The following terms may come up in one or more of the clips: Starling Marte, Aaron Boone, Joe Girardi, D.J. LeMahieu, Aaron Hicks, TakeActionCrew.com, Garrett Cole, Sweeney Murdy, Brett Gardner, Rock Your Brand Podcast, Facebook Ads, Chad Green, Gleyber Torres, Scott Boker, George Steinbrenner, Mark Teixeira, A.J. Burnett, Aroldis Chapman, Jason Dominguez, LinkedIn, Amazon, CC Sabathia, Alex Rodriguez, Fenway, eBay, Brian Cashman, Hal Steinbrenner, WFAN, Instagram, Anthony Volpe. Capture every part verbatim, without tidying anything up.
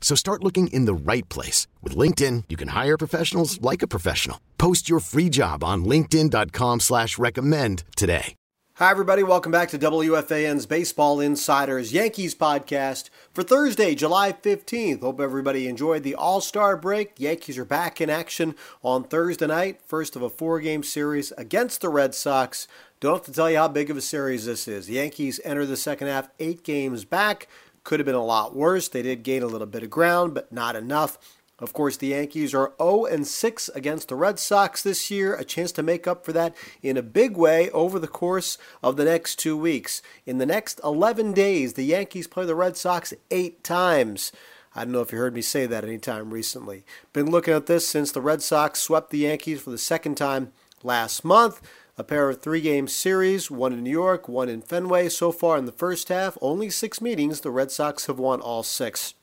So start looking in the right place. With LinkedIn, you can hire professionals like a professional. Post your free job on linkedin.com slash recommend today. Hi, everybody. Welcome back to W F A N's Baseball Insiders Yankees podcast for Thursday, July fifteenth. Hope everybody enjoyed the All-Star break. Yankees are back in action on Thursday night, first of a four-game series against the Red Sox. Don't have to tell you how big of a series this is. The Yankees enter the second half eight games back. Could have been a lot worse. They did gain a little bit of ground, but not enough. Of course, the Yankees are oh and six against the Red Sox this year. A chance to make up for that in a big way over the course of the next two weeks. In the next eleven days, the Yankees play the Red Sox eight times. I don't know if you heard me say that any time recently. Been looking at this since the Red Sox swept the Yankees for the second time last month. A pair of three-game series, one in New York, one in Fenway. So far in the first half, only six meetings, the Red Sox have won all six.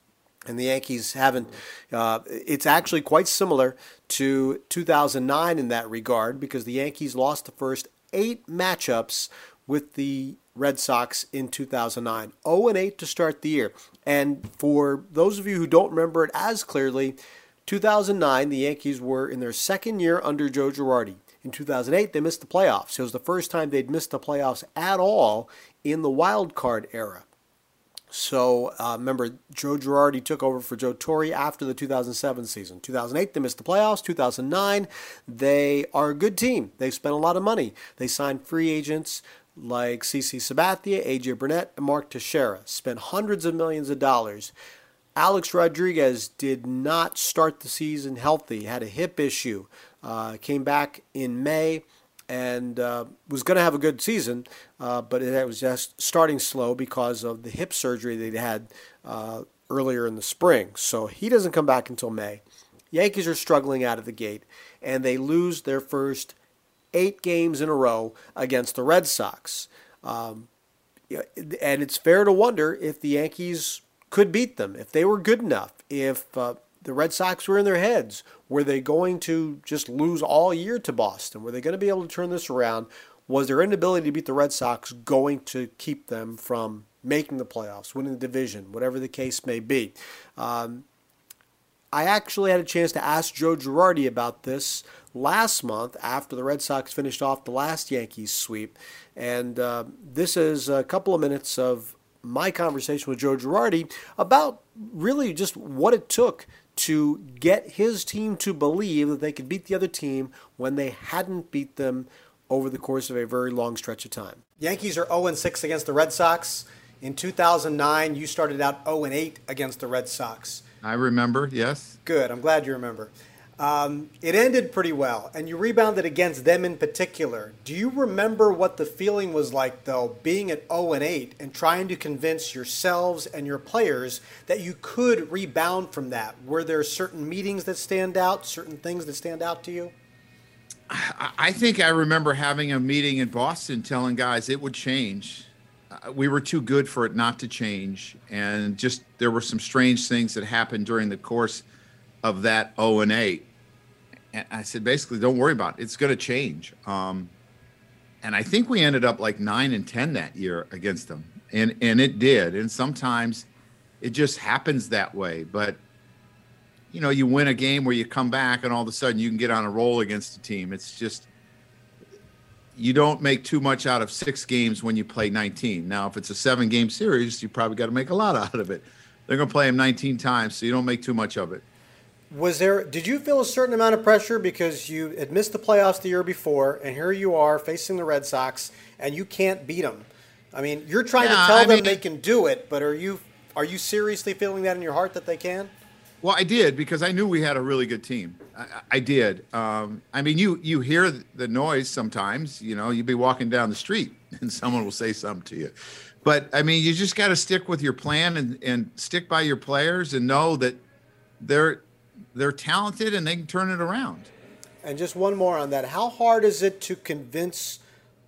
And the Yankees haven't. Uh, it's actually quite similar to two thousand nine in that regard because the Yankees lost the first eight matchups with the Red Sox in two thousand nine. oh and eight to start the year. And for those of you who don't remember it as clearly, two thousand nine, the Yankees were in their second year under Joe Girardi. In two thousand eight, they missed the playoffs. It was the first time they'd missed the playoffs at all in the wild card era. So, uh, remember, Joe Girardi took over for Joe Torre after the two thousand seven season. two thousand eight, they missed the playoffs. two thousand nine, they are a good team. They've spent a lot of money. They signed free agents like C C Sabathia, A J. Burnett, and Mark Teixeira. Spent hundreds of millions of dollars. Alex Rodriguez did not start the season healthy, had a hip issue, uh, came back in May and uh, was going to have a good season, uh, but it was just starting slow because of the hip surgery they'd had uh, earlier in the spring. So he doesn't come back until May. Yankees are struggling out of the gate, and they lose their first eight games in a row against the Red Sox. Um, and it's fair to wonder if the Yankees could beat them, if they were good enough, if uh, the Red Sox were in their heads. Were they going to just lose all year to Boston? Were they going to be able to turn this around? Was their inability to beat the Red Sox going to keep them from making the playoffs, winning the division, whatever the case may be? Um, I actually had a chance to ask Joe Girardi about this last month after the Red Sox finished off the last Yankees sweep. And uh, this is a couple of minutes of my conversation with Joe Girardi about really just what it took to get his team to believe that they could beat the other team when they hadn't beat them over the course of a very long stretch of time. Yankees are oh and six against the Red Sox. In two thousand nine, you started out oh and eight against the Red Sox. I remember, yes. Good. I'm glad you remember. Um, it ended pretty well, and you rebounded against them in particular. Do you remember what the feeling was like, though, being at oh and eight and trying to convince yourselves and your players that you could rebound from that? Were there certain meetings that stand out, certain things that stand out to you? I think I remember having a meeting in Boston telling guys it would change. We were too good for it not to change, and just there were some strange things that happened during the course of that oh and eight. And I said, basically, don't worry about it. It's going to change. Um, and I think we ended up like nine and ten that year against them. And and it did. And sometimes it just happens that way. But, you know, you win a game where you come back and all of a sudden you can get on a roll against a team. It's just, you don't make too much out of six games when you play nineteen. Now, if it's a seven-game series, you probably got to make a lot out of it. They're going to play them nineteen times, so you don't make too much of it. Was there? Did you feel a certain amount of pressure because you had missed the playoffs the year before, and here you are facing the Red Sox, and you can't beat them? I mean, you're trying no, to tell I them mean, they can do it, but are you are you seriously feeling that in your heart that they can? Well, I did, because I knew we had a really good team. I, I did. Um, I mean, you you hear the noise sometimes. You know, you'd be walking down the street, and someone will say something to you. But, I mean, you just got to stick with your plan and, and stick by your players and know that they're – they're talented and they can turn it around. And just one more on that. How hard is it to convince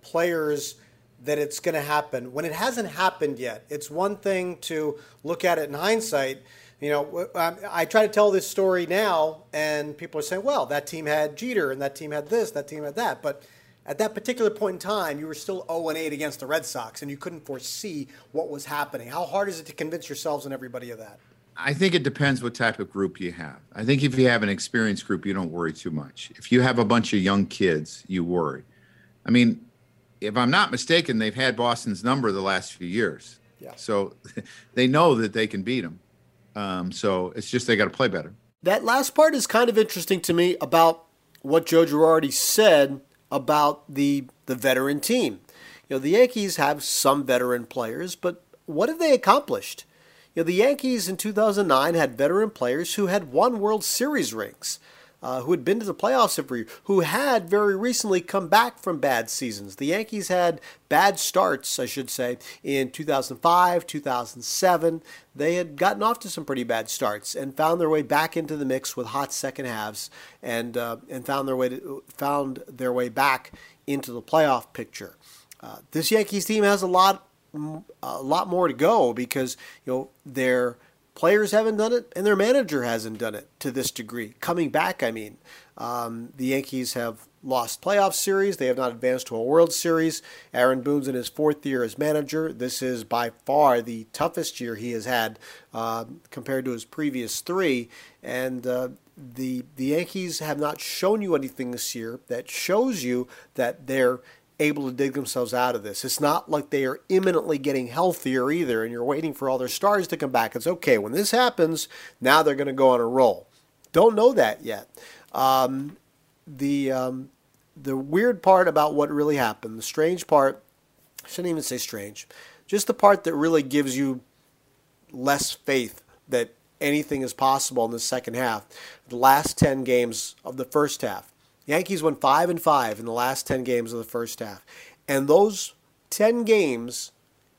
players that it's going to happen when it hasn't happened yet? It's one thing to look at it in hindsight. You know, I try to tell this story now, and people are saying, well, that team had Jeter and that team had this, that team had that. But at that particular point in time, you were still oh and eight against the Red Sox, and you couldn't foresee what was happening. How hard is it to convince yourselves and everybody of that? I think it depends what type of group you have. I think if you have an experienced group, you don't worry too much. If you have a bunch of young kids, you worry. I mean, if I'm not mistaken, they've had Boston's number the last few years. Yeah. So they know that they can beat them. Um, so it's just they got to play better. That last part is kind of interesting to me about what Joe Girardi said about the the veteran team. You know, the Yankees have some veteran players, but what have they accomplished? You know, the Yankees in two thousand nine had veteran players who had won World Series rings, uh, who had been to the playoffs every year, who had very recently come back from bad seasons. The Yankees had bad starts, I should say, in two thousand five, two thousand seven. They had gotten off to some pretty bad starts and found their way back into the mix with hot second halves, and uh, and found their way to, found their way back into the playoff picture. Uh, this Yankees team has a lot. a lot more to go, because, you know, their players haven't done it and their manager hasn't done it to this degree. Coming back, I mean, um, the Yankees have lost playoff series. They have not advanced to a World Series. Aaron Boone's in his fourth year as manager. This is by far the toughest year he has had uh, compared to his previous three. And uh, the the Yankees have not shown you anything this year that shows you that they're able to dig themselves out of this. It's not like they are imminently getting healthier either, and you're waiting for all their stars to come back. It's okay, when this happens, now they're going to go on a roll. Don't know that yet. Um, the um, the weird part about what really happened, the strange part, I shouldn't even say strange, just the part that really gives you less faith that anything is possible in the second half, the last ten games of the first half. Yankees won five and five in the last ten games of the first half. And those ten games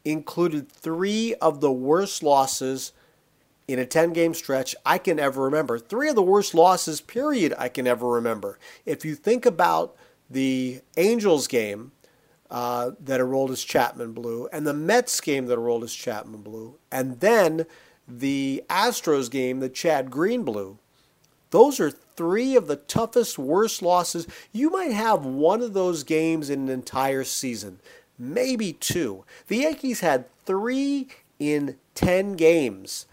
included three of the worst losses in a ten-game stretch I can ever remember. Three of the worst losses, period, I can ever remember. If you think about the Angels game uh, that Aroldis Chapman blew, and the Mets game that Aroldis Chapman blew, and then the Astros game that Chad Green blew, those are three of the toughest, worst losses. You might have one of those games in an entire season, maybe two. The Yankees had three in ten games.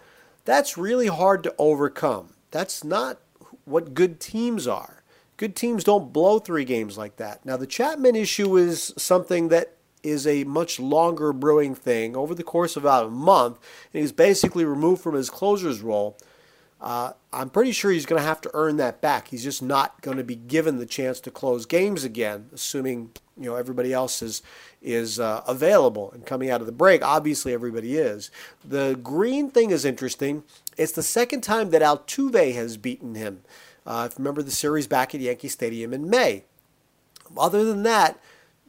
That's really hard to overcome. That's not what good teams are. Good teams don't blow three games like that. Now, the Chapman issue is something that is a much longer brewing thing over the course of about a month, and he's basically removed from his closer's role. Uh, I'm pretty sure he's going to have to earn that back. He's just not going to be given the chance to close games again, assuming, you know, everybody else is is uh, available and coming out of the break. Obviously, everybody is. The Green thing is interesting. It's the second time that Altuve has beaten him. Uh, if you remember the series back at Yankee Stadium in May. Other than that,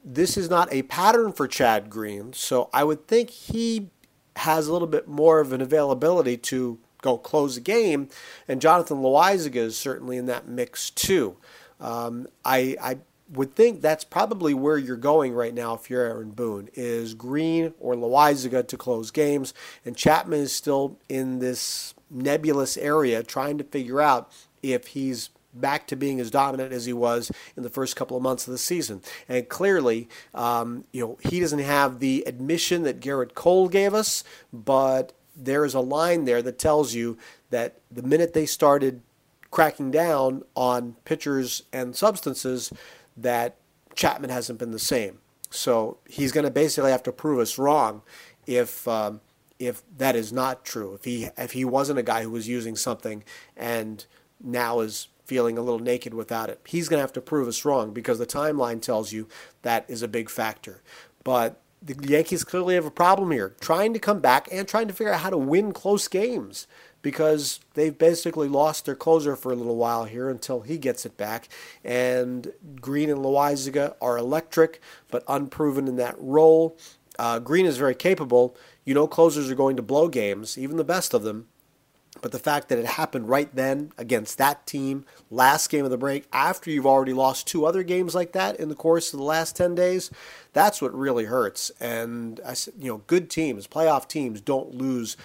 this is not a pattern for Chad Green, so I would think he has a little bit more of an availability to go close the game, and Jonathan Loáisiga is certainly in that mix too. Um, I, I would think that's probably where you're going right now if you're Aaron Boone, is Green or Loáisiga to close games, and Chapman is still in this nebulous area trying to figure out if he's back to being as dominant as he was in the first couple of months of the season. And clearly, um, you know, he doesn't have the admission that Garrett Cole gave us, but there is a line there that tells you that the minute they started cracking down on pitchers and substances, that Chapman hasn't been the same. So he's going to basically have to prove us wrong if um, if that is not true. If he if he wasn't a guy who was using something and now is feeling a little naked without it. He's going to have to prove us wrong because the timeline tells you that is a big factor. But the Yankees clearly have a problem here, trying to come back and trying to figure out how to win close games because they've basically lost their closer for a little while here until he gets it back. And Green and Loáisiga are electric but unproven in that role. Uh, Green is very capable. You know closers are going to blow games, even the best of them. But the fact that it happened right then against that team, last game of the break, after you've already lost two other games like that in the course of the last ten days, that's what really hurts. And, I said, you know, good teams, playoff teams, don't lose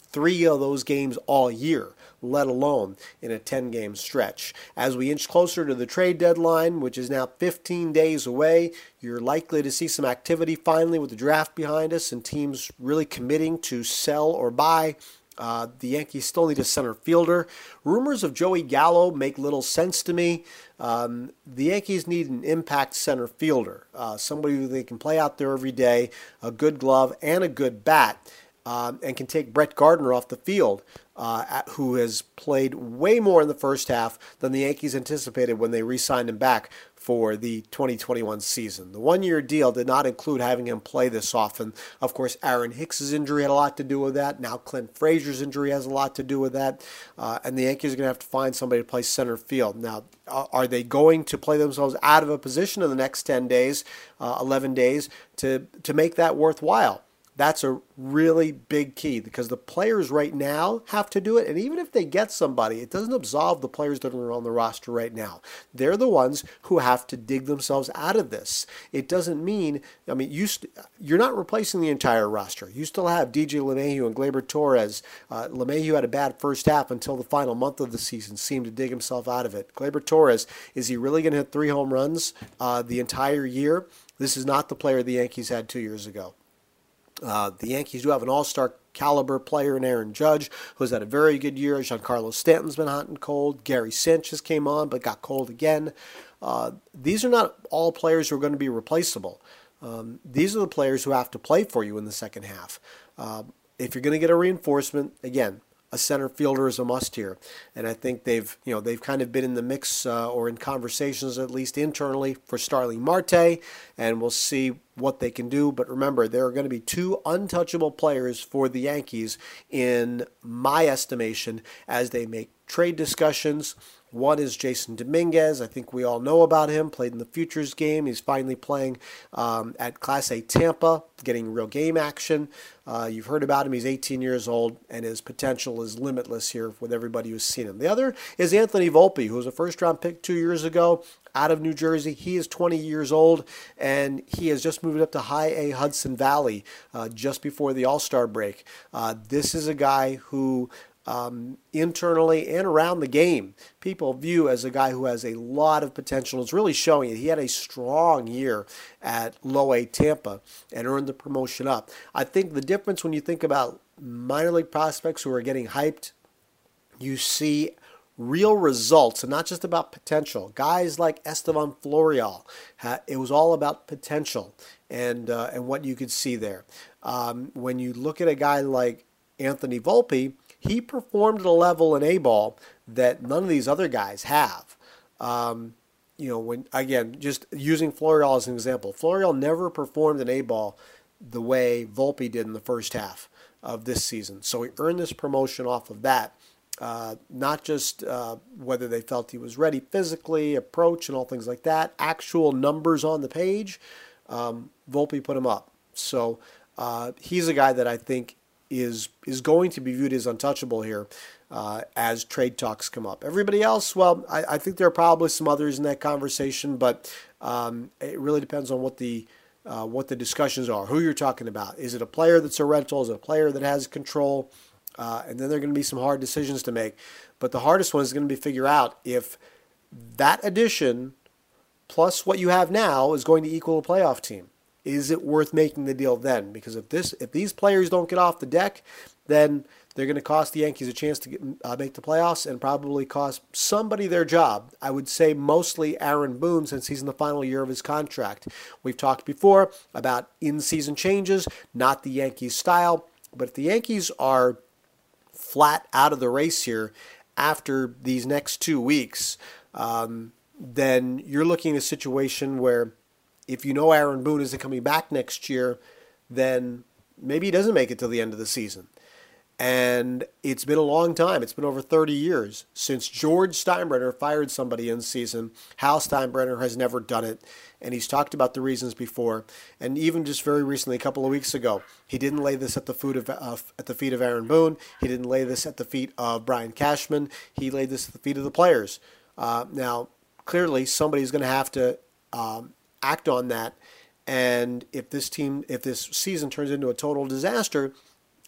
three of those games all year, let alone in a ten-game stretch. As we inch closer to the trade deadline, which is now fifteen days away, you're likely to see some activity finally with the draft behind us and teams really committing to sell or buy. Uh, the Yankees still need a center fielder. Rumors of Joey Gallo make little sense to me. Um, the Yankees need an impact center fielder, uh, somebody who they can play out there every day, a good glove and a good bat, um, and can take Brett Gardner off the field, uh, at, who has played way more in the first half than the Yankees anticipated when they re-signed him back for the twenty twenty-one season. The one-year deal did not include having him play this often. Of course, Aaron Hicks' injury had a lot to do with that. Now Clint Frazier's injury has a lot to do with that. Uh, and the Yankees are going to have to find somebody to play center field. Now, are they going to play themselves out of a position in the next ten days, uh, eleven days, to, to make that worthwhile? That's a really big key because the players right now have to do it. And even if they get somebody, it doesn't absolve the players that are on the roster right now. They're the ones who have to dig themselves out of this. It doesn't mean, I mean, you st- you're not replacing the entire roster. You still have D J LeMahieu and Gleyber Torres. Uh, LeMahieu had a bad first half until the final month of the season, seemed to dig himself out of it. Gleyber Torres, is he really going to hit three home runs uh, the entire year? This is not the player the Yankees had two years ago. Uh, the Yankees do have an all-star caliber player in Aaron Judge, who's had a very good year. Giancarlo Stanton's been hot and cold. Gary Sanchez came on but got cold again. Uh, these are not all players who are going to be replaceable. Um, these are the players who have to play for you in the second half. Uh, if you're going to get a reinforcement, again, a center fielder is a must here, and I think they've, you know, they've kind of been in the mix uh, or in conversations at least internally for Starling Marte, and we'll see what they can do. But remember, there are going to be two untouchable players for the Yankees, in my estimation, as they make trade discussions. One is Jason Dominguez. I think we all know about him. Played in the Futures game. He's finally playing um, at Class A Tampa, getting real game action. Uh, you've heard about him. He's eighteen years old, and his potential is limitless here with everybody who's seen him. The other is Anthony Volpe, who was a first-round pick two years ago out of New Jersey. He is twenty years old, and he has just moved up to High A Hudson Valley uh, just before the All-Star break. Uh, this is a guy who... Um, internally and around the game, people view as a guy who has a lot of potential. It's really showing it. He had a strong year at Low A Tampa and earned the promotion up. I think the difference when you think about minor league prospects who are getting hyped, you see real results and not just about potential. Guys like Estevan Florial, it was all about potential and uh, and what you could see there. Um, when you look at a guy like Anthony Volpe, he performed at a level in A-ball that none of these other guys have. Um, you know, when again, just using Florial as an example, Florial never performed in A-ball the way Volpe did in the first half of this season. So he earned this promotion off of that, uh, not just uh, whether they felt he was ready physically, approach, and all things like that. Actual numbers on the page, um, Volpe put him up. So uh, he's a guy that I think is is going to be viewed as untouchable here uh, as trade talks come up. Everybody else, well, I, I think there are probably some others in that conversation, but um, it really depends on what the uh, what the discussions are, who you're talking about. Is it a player that's a rental? Is it a player that has control? Uh, and then there are going to be some hard decisions to make. But the hardest one is going to be figure out if that addition plus what you have now is going to equal a playoff team. Is it worth making the deal then? Because if this, if these players don't get off the deck, then they're going to cost the Yankees a chance to get, uh, make the playoffs and probably cost somebody their job. I would say mostly Aaron Boone, since he's in the final year of his contract. We've talked before about in-season changes, not the Yankees style. But if the Yankees are flat out of the race here after these next two weeks, um, then you're looking at a situation where if you know Aaron Boone isn't coming back next year, then maybe he doesn't make it till the end of the season. And it's been a long time. It's been over thirty years since George Steinbrenner fired somebody in season. Hal Steinbrenner has never done it. And he's talked about the reasons before. And even just very recently, a couple of weeks ago, he didn't lay this at the, food of, uh, at the feet of Aaron Boone. He didn't lay this at the feet of Brian Cashman. He laid this at the feet of the players. Uh, now, clearly, somebody's going to have to um, act on that. And if this team, if this season turns into a total disaster,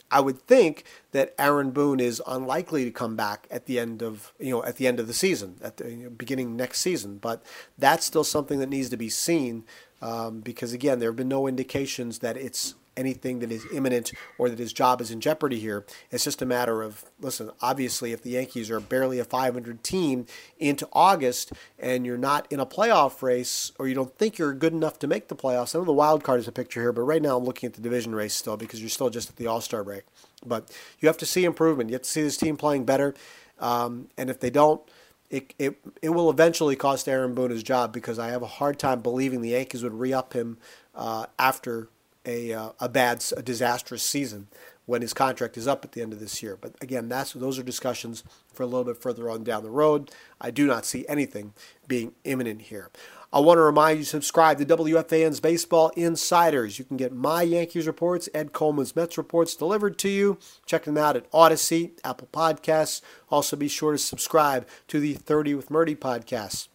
I would think that Aaron Boone is unlikely to come back at the end of, you know, at the end of the season, at the you know, beginning next season. But that's still something that needs to be seen um, because, again, there have been no indications that it's anything that is imminent or that his job is in jeopardy here. It's just a matter of, listen, obviously if the Yankees are barely a five hundred team into August and you're not in a playoff race or you don't think you're good enough to make the playoffs, I know the wild card is a picture here, but right now I'm looking at the division race still because you're still just at the All-Star break. But you have to see improvement. You have to see this team playing better. Um, and if they don't, It, it it will eventually cost Aaron Boone his job because I have a hard time believing the Yankees would re-up him uh, after a uh, a bad, a disastrous season when his contract is up at the end of this year. But again, that's those are discussions for a little bit further on down the road. I do not see anything being imminent here. I want to remind you to subscribe to W F A N's Baseball Insiders. You can get my Yankees reports, Ed Coleman's Mets reports delivered to you. Check them out at Odyssey, Apple Podcasts. Also be sure to subscribe to the thirty with Murdy podcast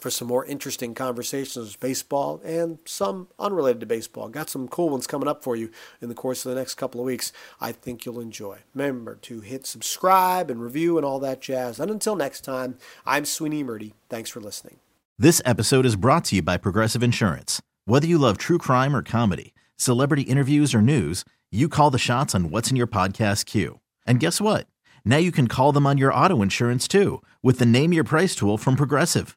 for some more interesting conversations with baseball and some unrelated to baseball. Got some cool ones coming up for you in the course of the next couple of weeks I think you'll enjoy. Remember to hit subscribe and review and all that jazz. And until next time, I'm Sweeney Murdy. Thanks for listening. This episode is brought to you by Progressive Insurance. Whether you love true crime or comedy, celebrity interviews or news, you call the shots on what's in your podcast queue. And guess what? Now you can call them on your auto insurance too with the Name Your Price tool from Progressive.